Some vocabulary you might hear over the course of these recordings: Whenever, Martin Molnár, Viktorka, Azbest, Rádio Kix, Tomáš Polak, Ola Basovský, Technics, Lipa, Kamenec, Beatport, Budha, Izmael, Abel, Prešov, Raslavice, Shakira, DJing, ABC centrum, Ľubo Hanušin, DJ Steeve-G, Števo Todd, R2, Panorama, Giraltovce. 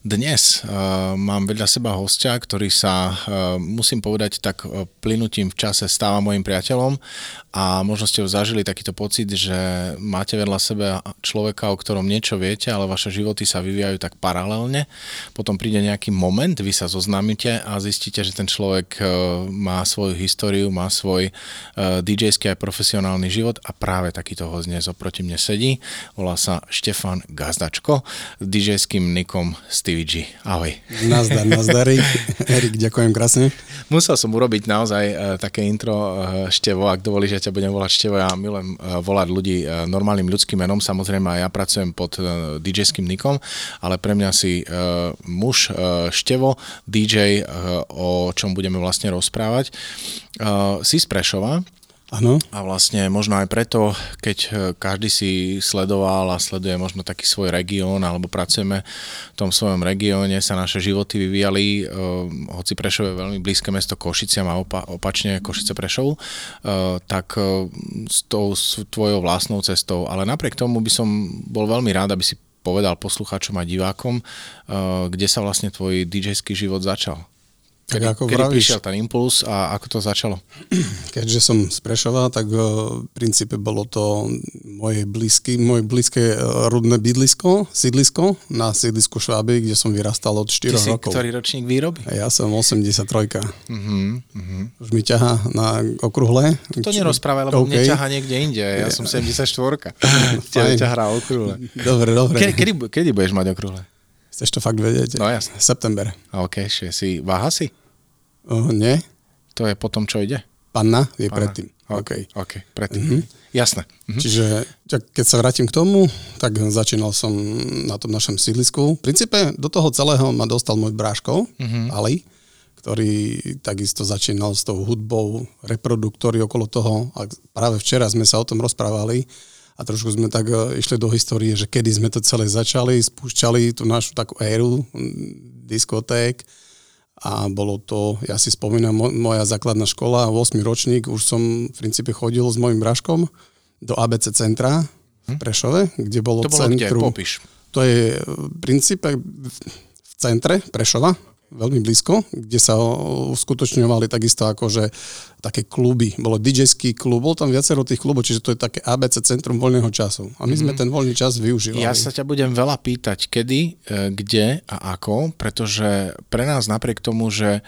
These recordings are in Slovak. Dnes mám vedľa seba hostia, ktorý sa, musím povedať, tak plynutím v čase stáva mojim priateľom a možno ste ho zažili takýto pocit, že máte vedľa seba človeka, o ktorom niečo viete, ale vaše životy sa vyvíjajú tak paralelne. Potom príde nejaký moment, vy sa zoznámite a zistíte, že ten človek má svoju históriu, má svoj DJský aj profesionálny život a práve takýto host dnes oproti mne sedí. Volá sa Štefan Gazdačko s DJským nikom Steeve-G. Ahoj. Nazdar, Erik, ďakujem krásne. Musel som urobiť naozaj také intro, Števo, ak dovolíš, že ťa budem volať Števo, ja milujem volať ľudí normálnym ľudským menom, samozrejme aj ja pracujem pod DJ-ským nikom, ale pre mňa si muž Števo, DJ, o čom budeme vlastne rozprávať. Si z Prešova. Áno. A vlastne možno aj preto, keď každý si sledoval a sleduje možno taký svoj región, alebo pracujeme v tom svojom regióne, sa naše životy vyvíjali, hoci Prešov je veľmi blízke mesto Košiciam a opačne Košice Prešov, tak s tou tvojou vlastnou cestou. Ale napriek tomu by som bol veľmi rád, aby si povedal poslucháčom a divákom, kde sa vlastne tvoj DJ-ský život začal. Kedy prišiel ten impuls a ako to začalo? Keďže som z Prešova, tak v princípe bolo to moje blízke rodné bydlisko, sídlisko na sídlisku Šváby, kde som vyrastal od 4 rokov. Ty si ktorý ročník výroby? Ja som 83. Už mi ťahá na okruhle. To nerozprávaj, lebo mne ťahá niekde inde. Ja som 74. Ťahá okruhle. Dobre. Kedy budeš mať okruhle? Chceš to fakt vedieť? No jasne. September. OK, váha si? Nie. To je potom, čo ide? Panna je predtým. OK, predtým. Mm-hmm. Jasné. Mm-hmm. Čiže keď sa vrátim k tomu, tak začínal som na tom našom sídlisku. V princípe do toho celého ma dostal môj bráško, Ali, ktorý takisto začínal s tou hudbou, reproduktory okolo toho. A práve včera sme sa o tom rozprávali, a trošku sme tak išli do histórie, že kedy sme to celé začali, spúšťali tú našu takú éru diskoték a bolo to, ja si spomínam, moja základná škola, 8. ročník, už som v princípe chodil s mojim braškom do ABC centra v Prešove, kde bolo centrum. Popíš. To je v princípe v centre Prešova, veľmi blízko, kde sa uskutočňovali takisto akože také kluby. Bolo DJ-ský klub, bol tam viacero tých klubov, čiže to je také ABC centrum voľného času. A my sme ten voľný čas využívali. Ja sa ťa budem veľa pýtať, kedy, kde a ako, pretože pre nás napriek tomu, že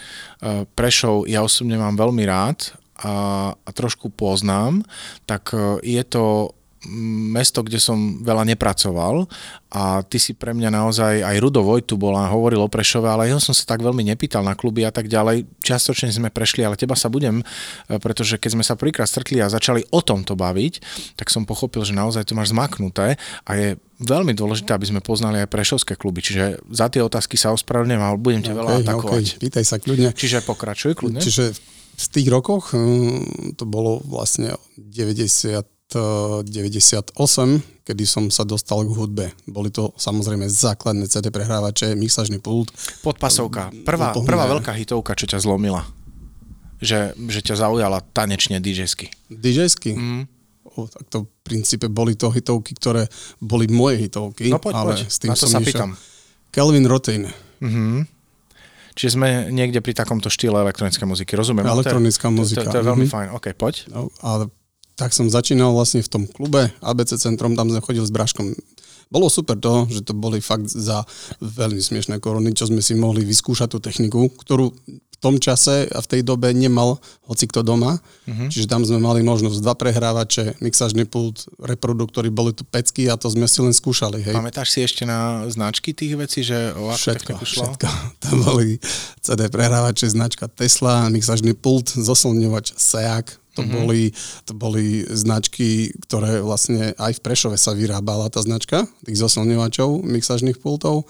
Prešov ja osobne mám veľmi rád a trošku poznám, tak je to mesto, kde som veľa nepracoval a ty si pre mňa naozaj, aj Rudo Vojtu hovoril o Prešove, ale jeho som sa tak veľmi nepýtal na kluby a tak ďalej. Čiastočne sme prešli, ale teba sa budem, pretože keď sme sa prvýkrát stretli a začali o tomto baviť, tak som pochopil, že naozaj to máš zmaknuté a je veľmi dôležité, aby sme poznali aj prešovské kluby. Čiže za tie otázky sa ospravedlňujem, ale budem ťa veľa atakovať. Okay, pýtaj sa kľudne. Čiže pokračuj kľudne. Čiže v tých rokoch to bolo vlastne 98, kedy som sa dostal k hudbe. Boli to samozrejme základné CD prehrávače, mixážny pult. Podpasovka. Prvá veľká hitovka, čo ťa zlomila. Že ťa zaujala tanečne DJ-sky. DJ-sky? Tak to v princípe boli to hitovky, ktoré boli moje hitovky. No poď. S tým na to sa pýtam. Kelvin Routine. Čiže sme niekde pri takomto štýle elektronické muziky. Rozumiem? Elektronická muzika. To je veľmi fajn. OK, poď. Tak som začínal vlastne v tom klube ABC centrum, tam som chodil s braškom. Bolo super to, že to boli fakt za veľmi smiešné koruny, čo sme si mohli vyskúšať tú techniku, ktorú v tom čase a v tej dobe nemal hocikto doma. Čiže tam sme mali možnosť 2 prehrávače, mixážny pult, reproduktory, boli tu pecky a to sme si len skúšali. Hej. Pamätáš si ešte na značky tých vecí, že o akú techniku šlo? Všetko. Tam boli CD prehrávače, značka Tesla, mixážny pult, zosilňovač SEAC. To boli značky, ktoré vlastne aj v Prešove sa vyrábala tá značka, tých zosilňovačov, mixážnych pultov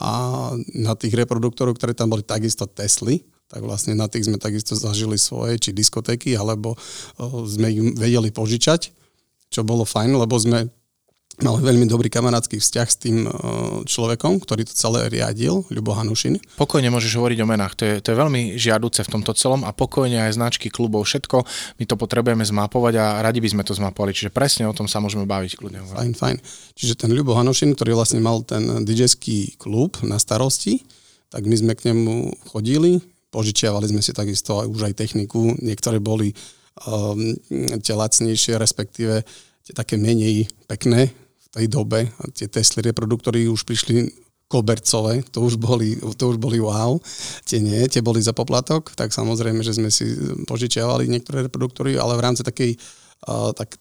a na tých reproduktoroch, ktoré tam boli takisto Tesly, tak vlastne na tých sme takisto zažili svoje, či diskotéky, alebo sme ich vedeli požičať, čo bolo fajn, lebo sme mal veľmi dobrý kamarátsky vzťah s tým človekom, ktorý to celé riadil, Ľubo Hanušin. Pokojne môžeš hovoriť o menách, to je veľmi žiaduce v tomto celom a pokojne aj značky klubov, všetko, my to potrebujeme zmapovať a radi by sme to zmapovali, čiže presne o tom sa môžeme baviť kľudne. Fajn. Čiže ten Ľubo Hanušin, ktorý vlastne mal ten DJ-ský klub na starosti, tak my sme k nemu chodili, požičiavali sme si takisto už aj techniku, niektoré boli tie lacnejšie, respektíve tie také menej pekné v tej dobe. A tie Tesly reproduktory už prišli kobercové, to už boli wow. Tie nie, tie boli za poplatok, tak samozrejme, že sme si požičiavali niektoré reproduktory, ale v rámci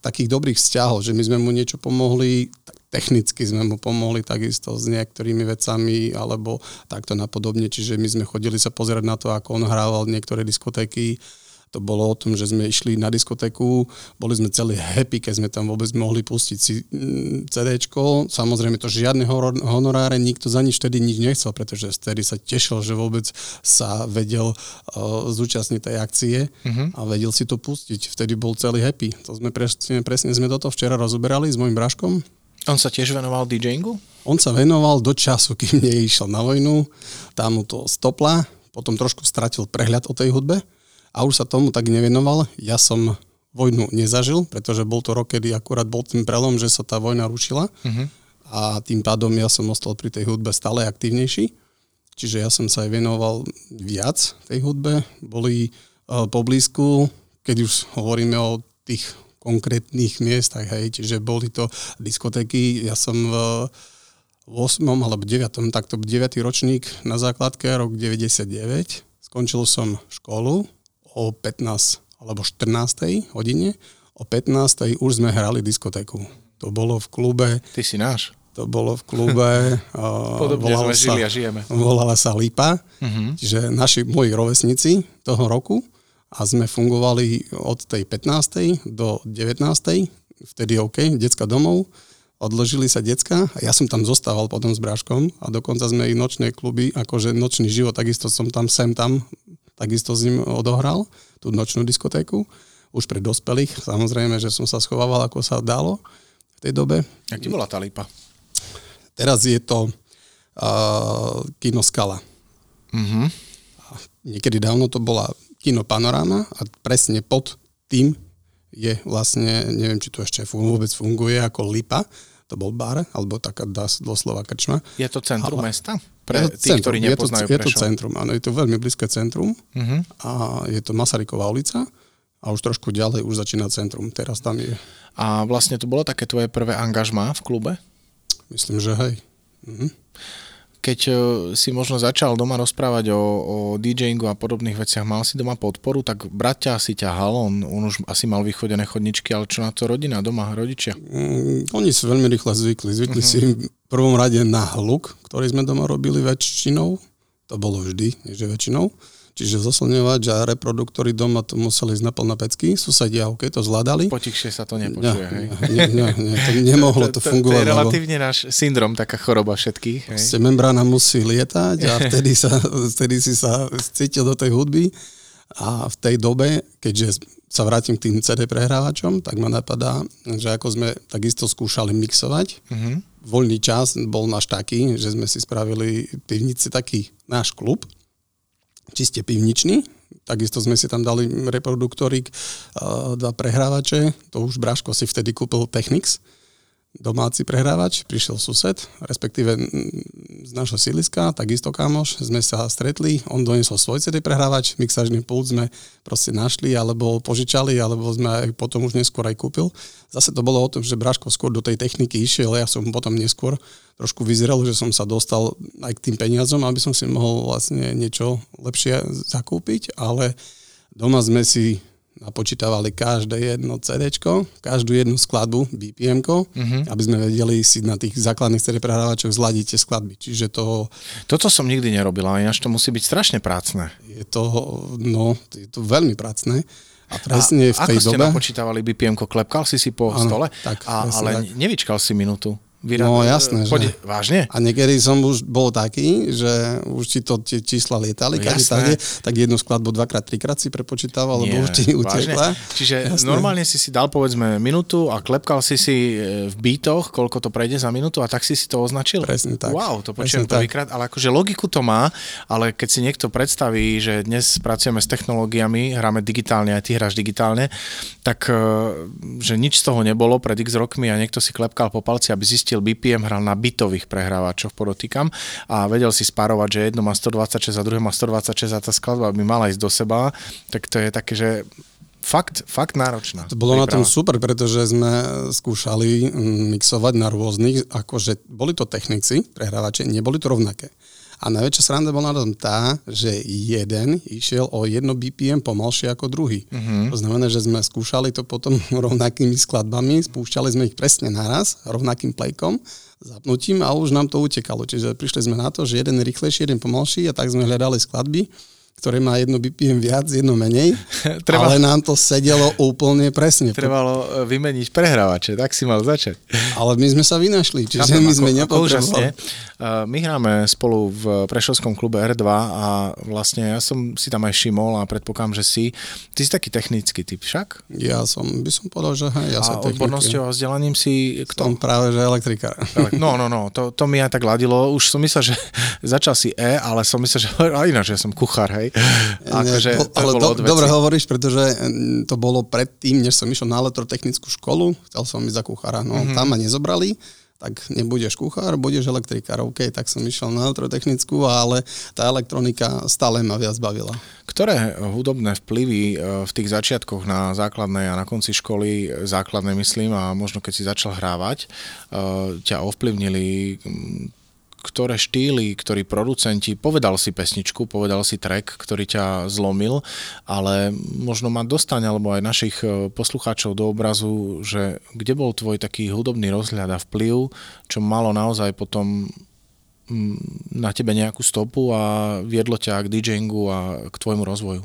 takých dobrých vzťahov, že my sme mu niečo pomohli, technicky sme mu pomohli takisto s niektorými vecami, alebo takto napodobne, čiže my sme chodili sa pozerať na to, ako on hrával niektoré diskotéky. To bolo o tom, že sme išli na diskotéku, boli sme celí happy, keď sme tam vôbec mohli pustiť si CDčko. Samozrejme to žiadne honoráre, nikto za nič vtedy nič nechcel, pretože vtedy sa tešil, že vôbec sa vedel zúčastniť tej akcie a vedel si to pustiť. Vtedy bol celý happy. To sme presne sme toto včera rozoberali s môjim bráškom. On sa tiež venoval DJingu? On sa venoval do času, kým neišiel na vojnu. Tam mu to stopla, potom trošku stratil prehľad o tej hudbe. A už sa tomu tak nevenoval. Ja som vojnu nezažil, pretože bol to rok, kedy akurát bol tým prelom, že sa tá vojna rušila. A tým pádom ja som ostal pri tej hudbe stále aktívnejší. Čiže ja som sa aj venoval viac tej hudbe. Boli poblízku, keď už hovoríme o tých konkrétnych miestach, hej, čiže boli to diskotéky. Ja som v 8. alebo 9. takto 9. ročník na základke, rok 99. Skončil som školu o 15 alebo 14. hodine. O 15. už sme hrali diskotéku. To bolo v klube... Ty si náš. To bolo v klube... Podobne sme žili a žijeme. Volala sa Lipa, čiže moji rovesníci toho roku a sme fungovali od tej 15. do 19. Vtedy OK, decka domov. Odložili sa decka a ja som tam zostával potom s bráškom a dokonca sme i nočné kluby, akože nočný život, takisto som tam, sem tam... Takisto s ním odohral tú nočnú diskotéku. Už pre dospelých, samozrejme, že som sa schovával, ako sa dalo v tej dobe. Aký bola tá Lipa? Teraz je to kino Skala. Niekedy dávno to bola kino Panorama a presne pod tým je vlastne, neviem, či to ešte vôbec funguje ako Lipa. To bol bar, alebo taká doslova krčma. Je to centrum mesta? Pre tých, ktorí nepoznajú Prešov. Je to centrum, áno, je to veľmi blízke centrum a je to Masarykova ulica a už trošku ďalej už začína centrum, teraz tam je. A vlastne to bolo také tvoje prvé angažmá v klube? Myslím, že hej. Keď si možno začal doma rozprávať o DJingu a podobných veciach, mal si doma podporu, tak brat ťa asi ťahal, on už asi mal vychodené chodničky, ale čo na to rodina, doma, rodičia? Oni si veľmi rýchlo zvykli si v prvom rade na hluk, ktorý sme doma robili väčšinou, to bolo vždy, než väčšinou, čiže zoslňovač a reproduktory doma to museli ísť naplno pecky, susedia, okej, to zvládali. Potichšie sa to nepočuje, hej. Nie, to nemohlo to fungovať. To je relatívne náš syndrom, taká choroba všetkých. Hej. Membrána musí lietať a vtedy si sa cítil do tej hudby a v tej dobe, keďže sa vrátim k tým CD prehrávačom, tak ma napadá, že ako sme takisto skúšali mixovať, voľný čas bol náš taký, že sme si spravili v pivnici taký náš klub, čiste pivničný, takisto sme si tam dali reproduktorík, dva prehrávače, to už bráško si vtedy kúpil Technics, domáci prehrávač, prišiel sused, respektíve z nášho sídliska, takisto kamoš, sme sa stretli, on doniesol svoj CD prehrávač, mixážny pult sme proste našli, alebo požičali, alebo sme aj potom už neskôr aj kúpil. Zase to bolo o tom, že bráško skôr do tej techniky išiel, ja som potom neskôr trošku vyzrel, že som sa dostal aj k tým peniazom, aby som si mohol vlastne niečo lepšie zakúpiť, ale doma sme si napočítavali každé jedno CDčko, každú jednu skladbu BPM-ko, aby sme vedeli si na tých základných CD prehrávačoch zladiť tie skladby. Čiže to... Toto som nikdy nerobil, ale ináč to musí byť strašne prácne. Je to veľmi prácne. A presne v tej dobe... Ako ste napočítavali BPM-ko? Klepkal si po stole, ale nevyčkal si minútu? No jasné, že. Vážne? A niekedy som už bol taký, že už ti to čísla lietali, tak jednu skladbu dvakrát, trikrát si prepočítaval, lebo už ti utiekla. Čiže jasné. Normálne si dal povedzme minútu a klepkal si v beatoch, koľko to prejde za minútu a tak si to označil. Presne tak. Wow, to počujem prvýkrát, ale akože logiku to má, ale keď si niekto predstaví, že dnes pracujeme s technológiami, hráme digitálne, aj ty hráš digitálne, tak že nič z toho nebolo pred X rokmi a niekto si klepkal po palci, aby zistil BPM, hral na bitových prehrávačoch, podotýkam, a vedel si spárovať, že jedno má 126 a druhé má 126 a tá skladba by mala ísť do seba, tak to je také, že fakt náročná. To bolo príprava. Na tom super, pretože sme skúšali mixovať na rôznych, akože boli to technici, prehrávače, neboli to rovnaké. A najväčšia sranda bola na tom tá, že jeden išiel o 1 BPM pomalšie ako druhý. Mm-hmm. To znamená, že sme skúšali to potom rovnakými skladbami, spúšťali sme ich presne naraz, rovnakým plejkom, zapnutím a už nám to utekalo. Čiže prišli sme na to, že jeden rýchlejší, jeden pomalší a tak sme hľadali skladby, ktoré má 1 BPM viac, 1 menej, ale nám to sedelo úplne presne. Trebalo vymeniť prehrávače, tak si mal začať. Ale my sme sa vynašli, čiže my sme nepotrebovali. My hráme spolu v prešovskom klube R2 a vlastne ja som si tam aj všimol a predpokladám, že si. Ty si taký technický typ však? Ja som, by som povedal, že hej, ja sa technický. A odbornosťou a vzdelaním si kto? Som práve, že elektrikár. No, to mi aj tak ladilo. Už som myslel, že začal si ale som myslel, že ináč, ja som kuchár, hej. Akože ale dobre hovoríš, pretože to bolo predtým, než som išiel na elektrotechnickú školu, chcel som ísť za kuchára, no tam ma nezobrali, tak nebudeš kuchár, budeš elektrikár, ok, tak som išiel na elektrotechnickú, ale tá elektronika stále ma viac bavila. Ktoré hudobné vplyvy v tých začiatkoch na základnej a na konci školy, základnej myslím, a možno keď si začal hrávať, ťa ovplyvnili? Ktoré štýly, ktorí producenti, povedal si pesničku, povedal si track, ktorý ťa zlomil, ale možno ma dostane, alebo aj našich poslucháčov do obrazu, že kde bol tvoj taký hudobný rozhľad a vplyv, čo malo naozaj potom na tebe nejakú stopu a viedlo ťa k DJingu a k tvojmu rozvoju?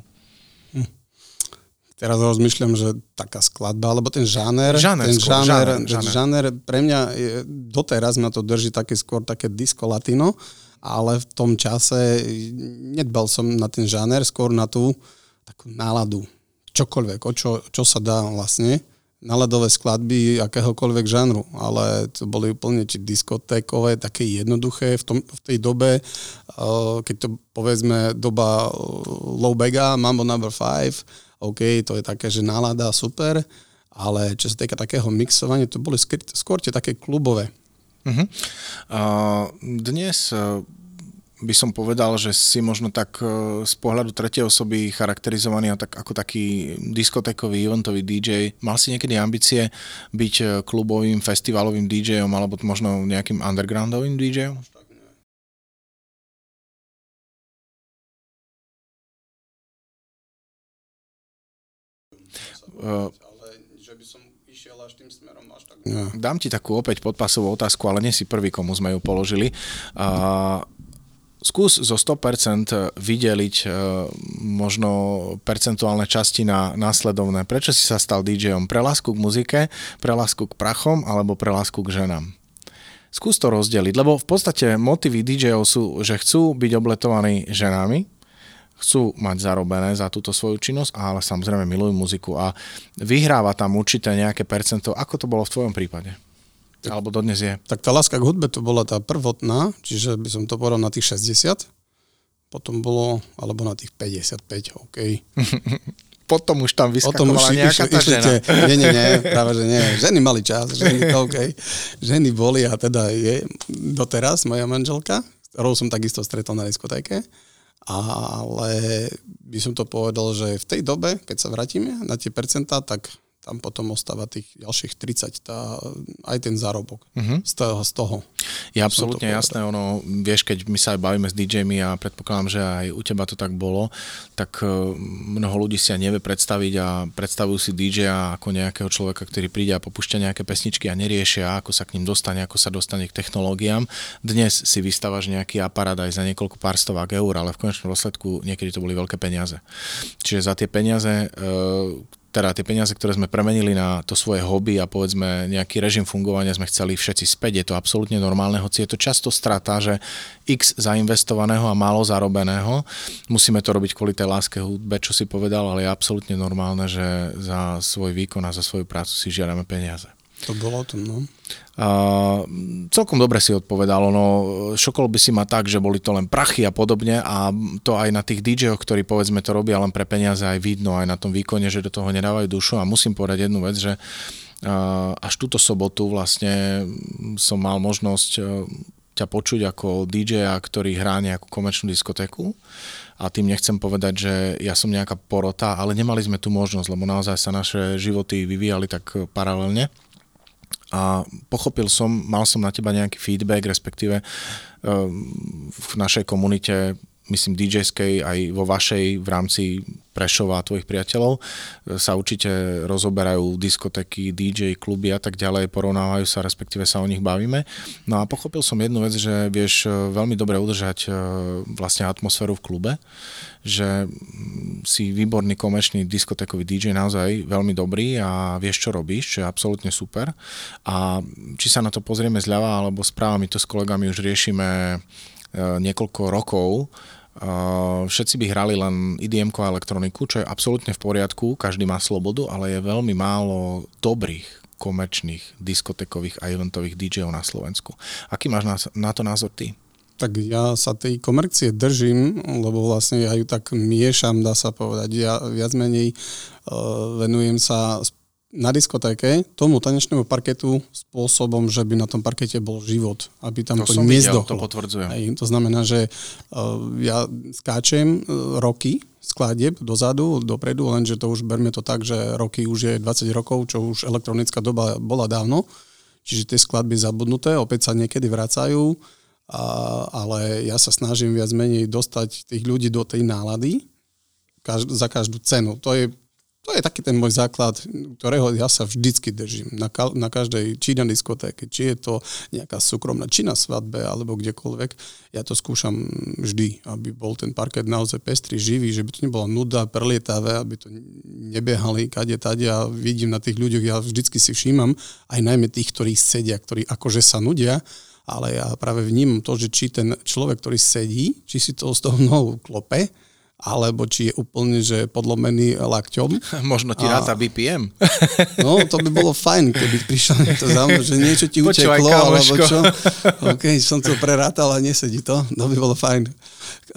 Teraz rozmýšľam, že taká skladba, alebo ten žáner, žáner pre mňa doteraz ma to drží také skôr také disco latino, ale v tom čase nedbal som na ten žáner, skôr na tú takú náladu. Čokoľvek, čo sa dá vlastne. Náladové skladby akéhokoľvek žánru, ale to boli úplne či diskotékové, také jednoduché v tej dobe, keď to povedzme doba Lowbaga, Mambo number 5, OK, to je také, že nálada, super, ale čo sa týka takého mixovania, to boli skôr tie také klubové. Uh-huh. Dnes by som povedal, že si možno tak z pohľadu tretej osoby charakterizovaný ako taký diskotékový eventový DJ. Mal si niekedy ambície byť klubovým, festivalovým DJom alebo možno nejakým undergroundovým DJom? Ale že by som išiel až tým smerom až tak... Ja. Dám ti takú opäť podpasovú otázku, ale nie si prvý, komu sme ju položili. Skús zo 100% vydeliť možno percentuálne časti na následovné. Prečo si sa stal DJom? Pre lásku k muzike, pre lásku k prachom alebo pre lásku k ženám? Skús to rozdeliť, lebo v podstate motivy DJov sú, že chcú byť obletovaní ženami, chcú mať zarobené za túto svoju činnosť, ale samozrejme milujú muziku a vyhráva tam určité nejaké percento. Ako to bolo v tvojom prípade? Alebo dodnes je? Tak tá láska k hudbe to bola tá prvotná, čiže by som to povedal na tých 60, potom bolo, alebo na tých 55, OK. Potom už tam vyskakovala nejaká tá žena. Nie, práve že nie. Ženy mali čas, ženy to OK. Ženy boli a teda je doteraz moja manželka, ktorou som takisto stretol na diskotéke. Ale by som to povedal, že v tej dobe, keď sa vrátime na tie percentá, tak tam potom ostáva tých ďalších 30, aj ten zárobok z toho. Je absolútne jasné, ono, vieš, keď my sa aj bavíme s DJmi a predpokladám, že aj u teba to tak bolo, tak mnoho ľudí si aj nevie predstaviť a predstavujú si DJ-a ako nejakého človeka, ktorý príde a popúšťa nejaké pesničky a neriešia, ako sa k ním dostane, ako sa dostane k technológiám. Dnes si vystávaš nejaký aparát aj za niekoľko pár stovák eur, ale v konečnom dôsledku niekedy to boli veľké peniaze. Čiže za tie peniaze teda tie peniaze, ktoré sme premenili na to svoje hobby a povedzme nejaký režim fungovania sme chceli všetci späť, je to absolútne normálne, hoci je to často strata, že x zainvestovaného a málo zarobeného, musíme to robiť kvôli tej láske hudbe, čo si povedal, ale je absolútne normálne, že za svoj výkon a za svoju prácu si žiadame peniaze. To bolo to, no. Celkom dobre si odpovedalo, no šokol by si ma tak, že boli to len prachy a podobne a to aj na tých DJ-och, ktorí povedzme to robia len pre peniaze, aj vidno aj na tom výkone, že do toho nedávajú dušu a musím povedať jednu vec, že až túto sobotu vlastne som mal možnosť ťa počuť ako DJ-a, ktorý hrá nejakú komerčnú diskotéku a tým nechcem povedať, že ja som nejaká porota, ale nemali sme tú možnosť, lebo naozaj sa naše životy vyvíjali tak paralelne. A pochopil som, mal som na teba nejaký feedback, respektíve v našej komunite, myslím DJ-skej, aj vo vašej v rámci Prešova a tvojich priateľov, sa určite rozoberajú diskotéky, DJ, kluby a tak ďalej, porovnávajú sa, respektíve sa o nich bavíme. No a pochopil som jednu vec, že vieš veľmi dobre udržať vlastne atmosféru v klube, že si výborný komerčný diskotékový DJ, naozaj veľmi dobrý a vieš, čo robíš, čo je absolútne super. A či sa na to pozrieme zľava alebo správa, my to s kolegami už riešime niekoľko rokov. Všetci by hrali len EDM-ko a elektroniku, čo je absolútne v poriadku, každý má slobodu, ale je veľmi málo dobrých komerčných, diskotekových a eventových DJ-ov na Slovensku. Aký máš na to názor ty? Tak ja sa tej komercie držím, lebo vlastne ja ju tak miešam, dá sa povedať. Ja viac menej venujem sa na diskotéke tomu tanečnému parketu spôsobom, že by na tom parkete bol život, aby tam to nezdochlo. To potvrdzujem. To znamená, že ja skáčem roky skladieb dozadu, dopredu, lenže to už berme to tak, že roky už je 20 rokov, čo už elektronická doba bola dávno, čiže tie skladby zabudnuté, opäť sa niekedy vracajú, ale ja sa snažím viac menej dostať tých ľudí do tej nálady za každú cenu. To je taký ten môj základ, ktorého ja sa vždycky držím. Na každej, či na diskotéke, či je to nejaká súkromná, či na svadbe, alebo kdekoľvek. Ja to skúšam vždy, aby bol ten parket naozaj pestrý, živý, že by to nebola nuda, prelietavé, aby to nebehali kade, tade. Ja vidím na tých ľuďoch, ja vždycky si všímam, aj najmä tých, ktorí sedia, ktorí akože sa nudia, ale ja práve vnímam to, že či ten človek, ktorý sedí, či si to z toho nohu klope, alebo či je úplne, že podlomený lakťom. Možno ti ráta BPM. No, to by bolo fajn, keby prišlo niekto za mňa, že niečo ti uteklo, alebo čo. OK, som to prerátal a nesedí to. To by bolo fajn.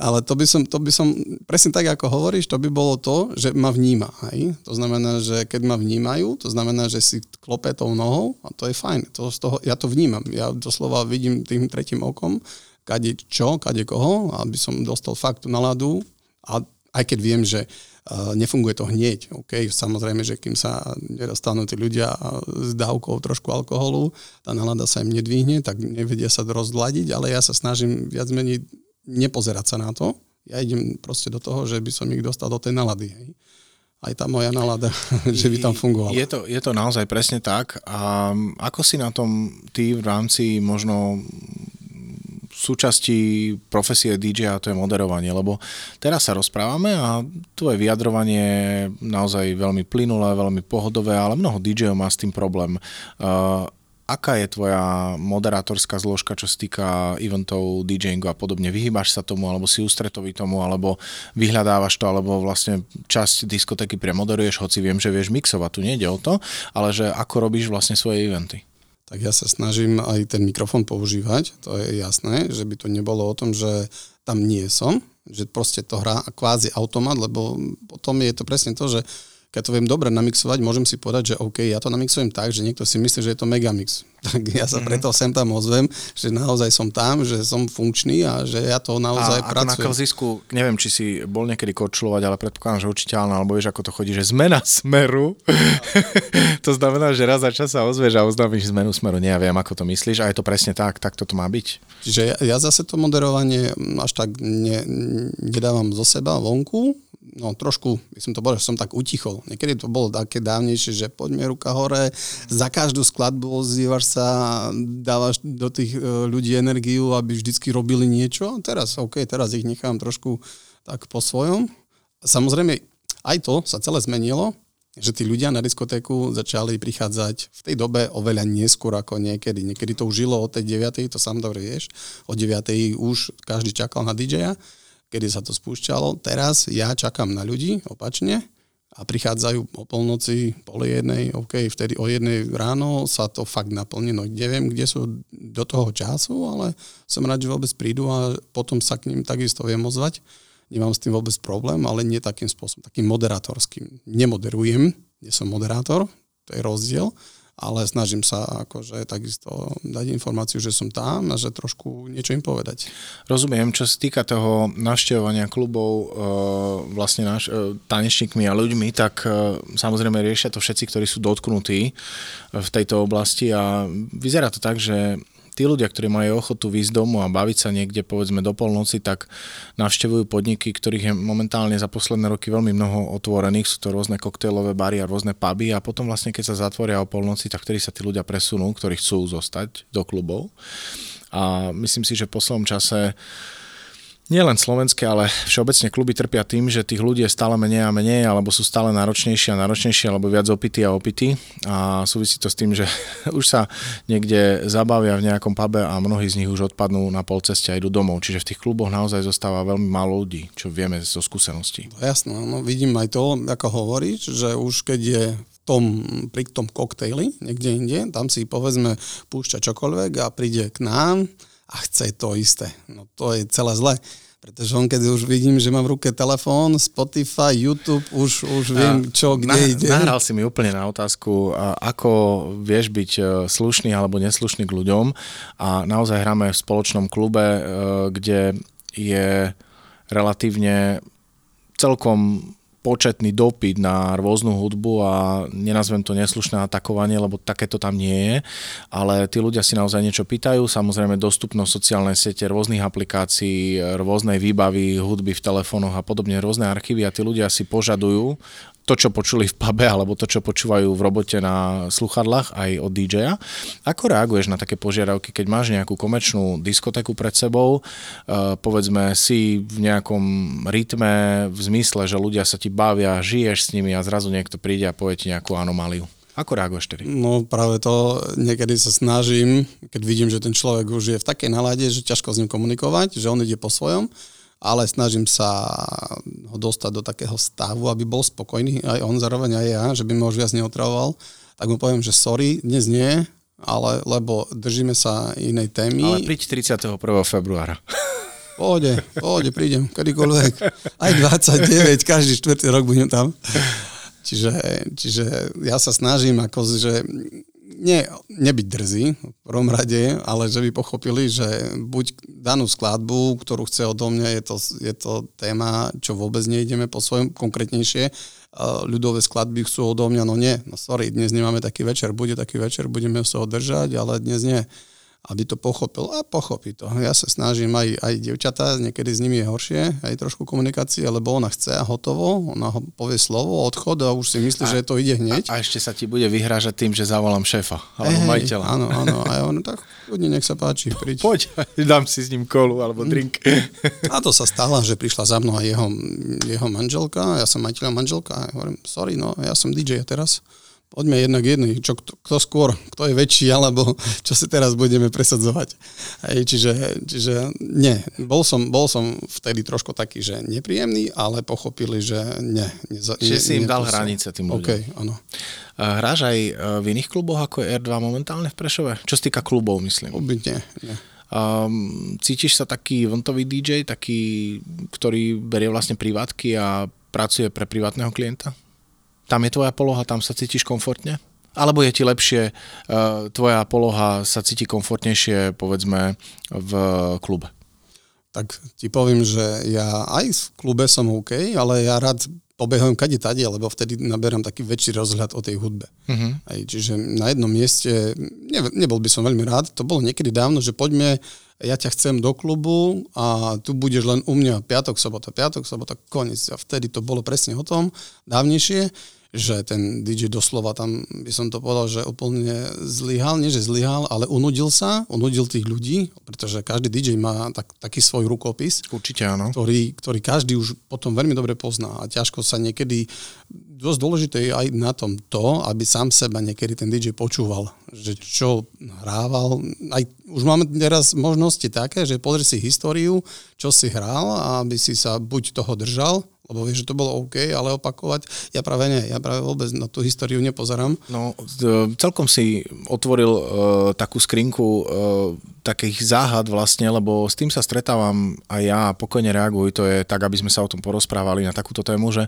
Ale to by som presne tak, ako hovoríš, to by bolo to, že ma vníma. Hej? To znamená, že keď ma vnímajú, to znamená, že si klope tou nohou a to je fajn. Ja to vnímam. Ja doslova vidím tým tretím okom, kade čo, kade koho, aby som dostal fakt náladu. A aj keď viem, že nefunguje to hneď, okay? Samozrejme, že kým sa nedostanú tí ľudia s dávkou trošku alkoholu, tá nálada sa im nedvihne, tak nevedia sa rozladiť, ale ja sa snažím viac menej nepozerať sa na to. Ja idem proste do toho, že by som ich dostal do tej nálady. Hej? Aj tá moja nálada, že by tam fungovala. Je to naozaj presne tak. A ako si na tom ty v rámci možno súčasti profesie DJ-a, to je moderovanie, lebo teraz sa rozprávame a tvoje vyjadrovanie je naozaj veľmi plynulé, veľmi pohodové, ale mnoho DJ-ov má s tým problém. Aká je tvoja moderátorská zložka, čo sa týka eventov, DJingu a podobne? Vyhýbaš sa tomu, alebo si ústretový tomu, alebo vyhľadávaš to, alebo vlastne časť diskotéky premoderuješ, hoci viem, že vieš mixovať, tu nejde o to, ale že ako robíš vlastne svoje eventy? Tak ja sa snažím aj ten mikrofón používať, to je jasné, že by to nebolo o tom, že tam nie som, že proste to hrá kvázi automat, lebo potom je to presne to, že keď to viem dobre namixovať, môžem si povedať, že OK, ja to namixujem tak, že niekto si myslí, že je to megamix. Tak ja sa preto sem tam ozvem, že naozaj som tam, že som funkčný a že ja to naozaj pracujem. A ako na Kalzisku, neviem, či si bol niekedy korčulovať, ale predpokladám, že určite áno, alebo vieš, ako to chodí, že zmena smeru. To znamená, že raz za čas sa ozveš a oznámiš zmenu smeru. Nie, ja viem, ako to myslíš a je to presne tak, takto to má byť. Čiže ja zase to moderovanie až tak nedávam zo seba vonku. No trošku, by som to povedal, že som tak utichol. Niekedy to bolo také dávnejšie, že poďme ruka hore, za každú skladbu ozývaš sa, dávaš do tých ľudí energiu, aby vždycky robili niečo. Teraz, OK, teraz ich nechám trošku tak po svojom. Samozrejme, aj to sa celé zmenilo. že tí ľudia na diskotéku začali prichádzať v tej dobe oveľa neskôr ako niekedy. Niekedy to už žilo od tej 9, to sám dobre vieš, od 9 už každý čakal na DJ-a, kedy sa to spúšťalo. Teraz ja čakám na ľudí opačne a prichádzajú o polnoci, pol jednej, ok, vtedy o jednej ráno sa to fakt naplní. No neviem, kde sú do toho času, ale som rád, že vôbec prídu a potom sa k ním takisto viem ozvať. Nemám s tým vôbec problém, ale nie takým spôsobom, takým moderátorským. Nemoderujem, nie som moderátor, to je rozdiel, ale snažím sa akože takisto dať informáciu, že som tam a že trošku niečo im povedať. Rozumiem, čo sa týka toho navštevovania klubov vlastne tanečníkmi a ľuďmi, tak samozrejme riešia to všetci, ktorí sú dotknutí v tejto oblasti a vyzerá to tak, že tí ľudia, ktorí majú ochotu výjsť domu a baviť sa niekde, povedzme, do polnoci, tak navštevujú podniky, ktorých je momentálne za posledné roky veľmi mnoho otvorených. Sú to rôzne koktejlové bary a rôzne puby a potom vlastne, keď sa zatvoria o polnoci, tak ktorí sa tí ľudia presunú, ktorí chcú zostať do klubov. A myslím si, že v poslednom čase nielen slovenské, ale všeobecne kluby trpia tým, že tých ľudí je stále menej a menej, alebo sú stále náročnejšie a náročnejšie, alebo viac opity a opity. A súvisí to s tým, že už sa niekde zabavia v nejakom pube a mnohí z nich už odpadnú na polceste a idú domov. Čiže v tých kluboch naozaj zostáva veľmi málo ľudí, čo vieme zo skúseností. Jasné, no vidím aj to, ako hovoríš, že už keď je pri tom koktejli niekde inde, tam si povedzme púšťa čokoľvek a príde k nám a chce to isté. No to je celé zle. Pretože on, keď už vidím, že mám v ruke telefón, Spotify, YouTube, už viem, čo, kde ide. Nahral si mi úplne na otázku, ako vieš byť slušný alebo neslušný k ľuďom. A naozaj hráme v spoločnom klube, kde je relatívne celkom početný dopyt na rôznu hudbu a nenazvem to neslušné atakovanie, lebo takéto tam nie je, ale tí ľudia si naozaj niečo pýtajú, samozrejme dostupnosť sociálnej siete, rôznych aplikácií, rôznej výbavy, hudby v telefónoch a podobne, rôzne archívy a tí ľudia si požadujú to, čo počuli v pube alebo to, čo počúvajú v robote na sluchadlách aj od DJ-a. Ako reaguješ na také požiadavky, keď máš nejakú komerčnú diskotéku pred sebou, povedzme si v nejakom rytme v zmysle, že ľudia sa ti bavia, žiješ s nimi a zrazu niekto príde a povie ti nejakú anomáliu. Ako reaguješ tedy? No práve to niekedy sa snažím, keď vidím, že ten človek už je v takej nálade, že ťažko s ním komunikovať, že on ide po svojom, ale snažím sa ho dostať do takého stavu, aby bol spokojný aj on zároveň aj ja, že by ma už viac neotravoval, tak mu poviem, že sorry, dnes nie, ale lebo držíme sa inej témy. Ale príď 31. februára. Pôjde, prídem, kedykoľvek. Aj 29, každý štvrtý rok budem tam. Čiže ja sa snažím akože nebyť drzý v prvom rade, ale že by pochopili, že buď danú skladbu, ktorú chce odo mňa, je to téma, čo vôbec nejdeme po svojom, konkrétnejšie. Ľudové skladby chcú odo mňa, no nie, no sorry, dnes nemáme taký večer, bude taký večer, budeme sa ho držať, ale dnes nie. Aby to pochopil a pochopí to. Ja sa snažím aj dievčatá, niekedy s nimi je horšie, aj trošku komunikácie, lebo ona chce a hotovo, ona povie slovo, odchod a už si myslí, že to ide hneď. A ešte sa ti bude vyhrážať tým, že zavolám šéfa alebo majiteľa. Áno, a on tak hodne, nech sa páči, príď. Poď, dám si s ním kolu alebo drink. A to sa stalo, že prišla za mnou jeho manželka, ja som majiteľa manželka a hovorím, sorry, no ja som DJ teraz. Poďme jednak jedný, kto skôr, kto je väčší, alebo čo si teraz budeme presadzovať. Hej, čiže nie, bol som vtedy trošku taký, že nepríjemný, ale pochopili, že nie. Čiže si im dal hranice tým ľuďom. Okay, áno. Hráš aj v iných kluboch, ako je R2 momentálne v Prešove? Čo sa týka klubov, myslím. Nie. Cítiš sa taký vontový DJ, taký, ktorý berie vlastne privátky a pracuje pre privátneho klienta? Tam je tvoja poloha, tam sa cítiš komfortne? Alebo je ti lepšie, tvoja poloha sa cíti komfortnejšie, povedzme, v klube? Tak ti poviem, že ja aj v klube som OK, ale ja rád obehujem kade-tade, lebo vtedy naberám taký väčší rozhľad o tej hudbe. Mm-hmm. Aj, čiže na jednom mieste, nebol by som veľmi rád, to bolo niekedy dávno, že poďme, ja ťa chcem do klubu a tu budeš len u mňa piatok, sobota, koniec. A vtedy to bolo presne o tom, dávnejšie, že ten DJ doslova tam, by som to povedal, že úplne zlyhal, nie že zlyhal, ale unudil tých ľudí, pretože každý DJ má taký svoj rukopis. Určite áno. Ktorý každý už potom veľmi dobre pozná a ťažko sa niekedy, dosť dôležité je aj na tom to, aby sám seba niekedy ten DJ počúval, že čo hrával. Aj, už máme teraz možnosti také, že pozri si históriu, čo si hral a aby si sa buď toho držal, lebo vieš, že to bolo OK, ale opakovať, ja práve nie, ja práve vôbec na tú históriu nepozerám. No, celkom si otvoril takú skrinku takých záhad vlastne, lebo s tým sa stretávam a ja pokojne reaguj, to je tak, aby sme sa o tom porozprávali na takúto tému, že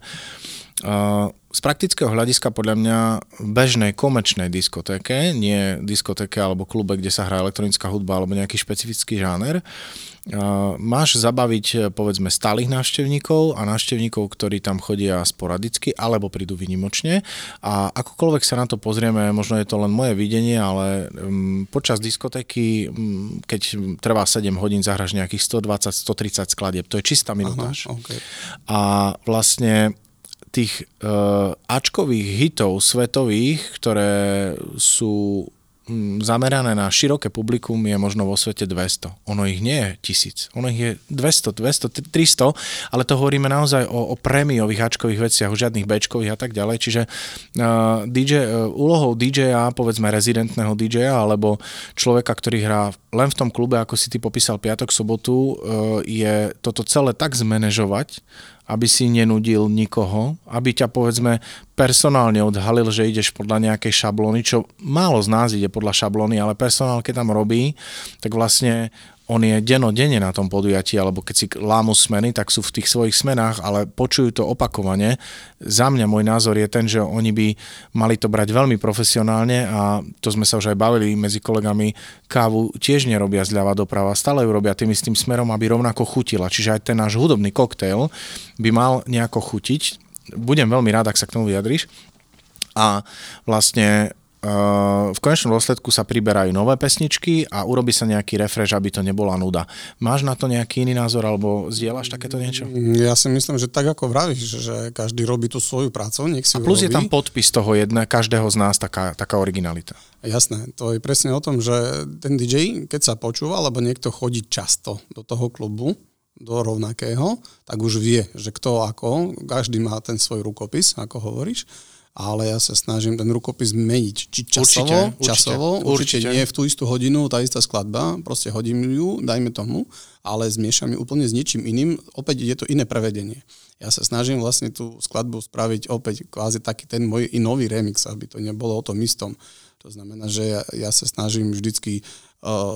z praktického hľadiska podľa mňa bežnej komerčnej diskotéke, nie diskotéke alebo klube, kde sa hrá elektronická hudba alebo nejaký špecifický žáner, máš zabaviť povedzme stálych návštevníkov a návštevníkov, ktorí tam chodia sporadicky alebo prídu výnimočne a akokoľvek sa na to pozrieme, možno je to len moje videnie, ale počas diskotéky, keď trvá 7 hodín, zahraš nejakých 120-130 skladieb, to je čistá minutáž. Aha, okay. A vlastne tých ačkových hitov svetových, ktoré sú zamerané na široké publikum, je možno vo svete 200. Ono ich nie je 1000. Ono ich je 200, 200, 300, ale to hovoríme naozaj o prémiových ačkových veciach, o žiadnych bečkových a tak ďalej. Čiže úlohou DJ-a, povedzme rezidentného DJ-a, alebo človeka, ktorý hrá len v tom klube, ako si ty popísal piatok, sobotu, je toto celé tak zmanéžovať, aby si nenudil nikoho, aby ťa povedzme personálne odhalil, že ideš podľa nejakej šablóny, čo málo z nás ide podľa šablóny, ale personál, keď tam robí, tak vlastne on je denodenne na tom podujatí, alebo keď si lámu smeny, tak sú v tých svojich smenách, ale počujú to opakovane. Za mňa môj názor je ten, že oni by mali to brať veľmi profesionálne a to sme sa už aj bavili medzi kolegami, kávu tiež nerobia zľava doprava, stále ju robia tým istým smerom, aby rovnako chutila. Čiže aj ten náš hudobný koktail by mal nejako chutiť. Budem veľmi rád, ak sa k tomu vyjadriš. A vlastne v konečnom dôsledku sa priberajú nové pesničky a urobí sa nejaký refresh, aby to nebola nuda. Máš na to nejaký iný názor alebo zdieľaš takéto niečo? Ja si myslím, že tak ako vravíš, že každý robí tú svoju prácu, nech si ju robí. A plus je tam podpis toho jedna, každého z nás, taká originalita. Jasné, to je presne o tom, že ten DJ, keď sa počúva, alebo niekto chodí často do toho klubu, do rovnakého, tak už vie, že kto ako, každý má ten svoj rukopis, ako hovoríš. Ale ja sa snažím ten rukopis zmeniť. Či časovo, určite nie v tú istú hodinu, tá istá skladba, proste hodím ju, dajme tomu, ale zmiešam ju úplne s niečím iným, opäť je to iné prevedenie. Ja sa snažím vlastne tú skladbu spraviť opäť kvázi taký ten môj nový remix, aby to nebolo o tom istom. To znamená, že ja sa snažím vždycky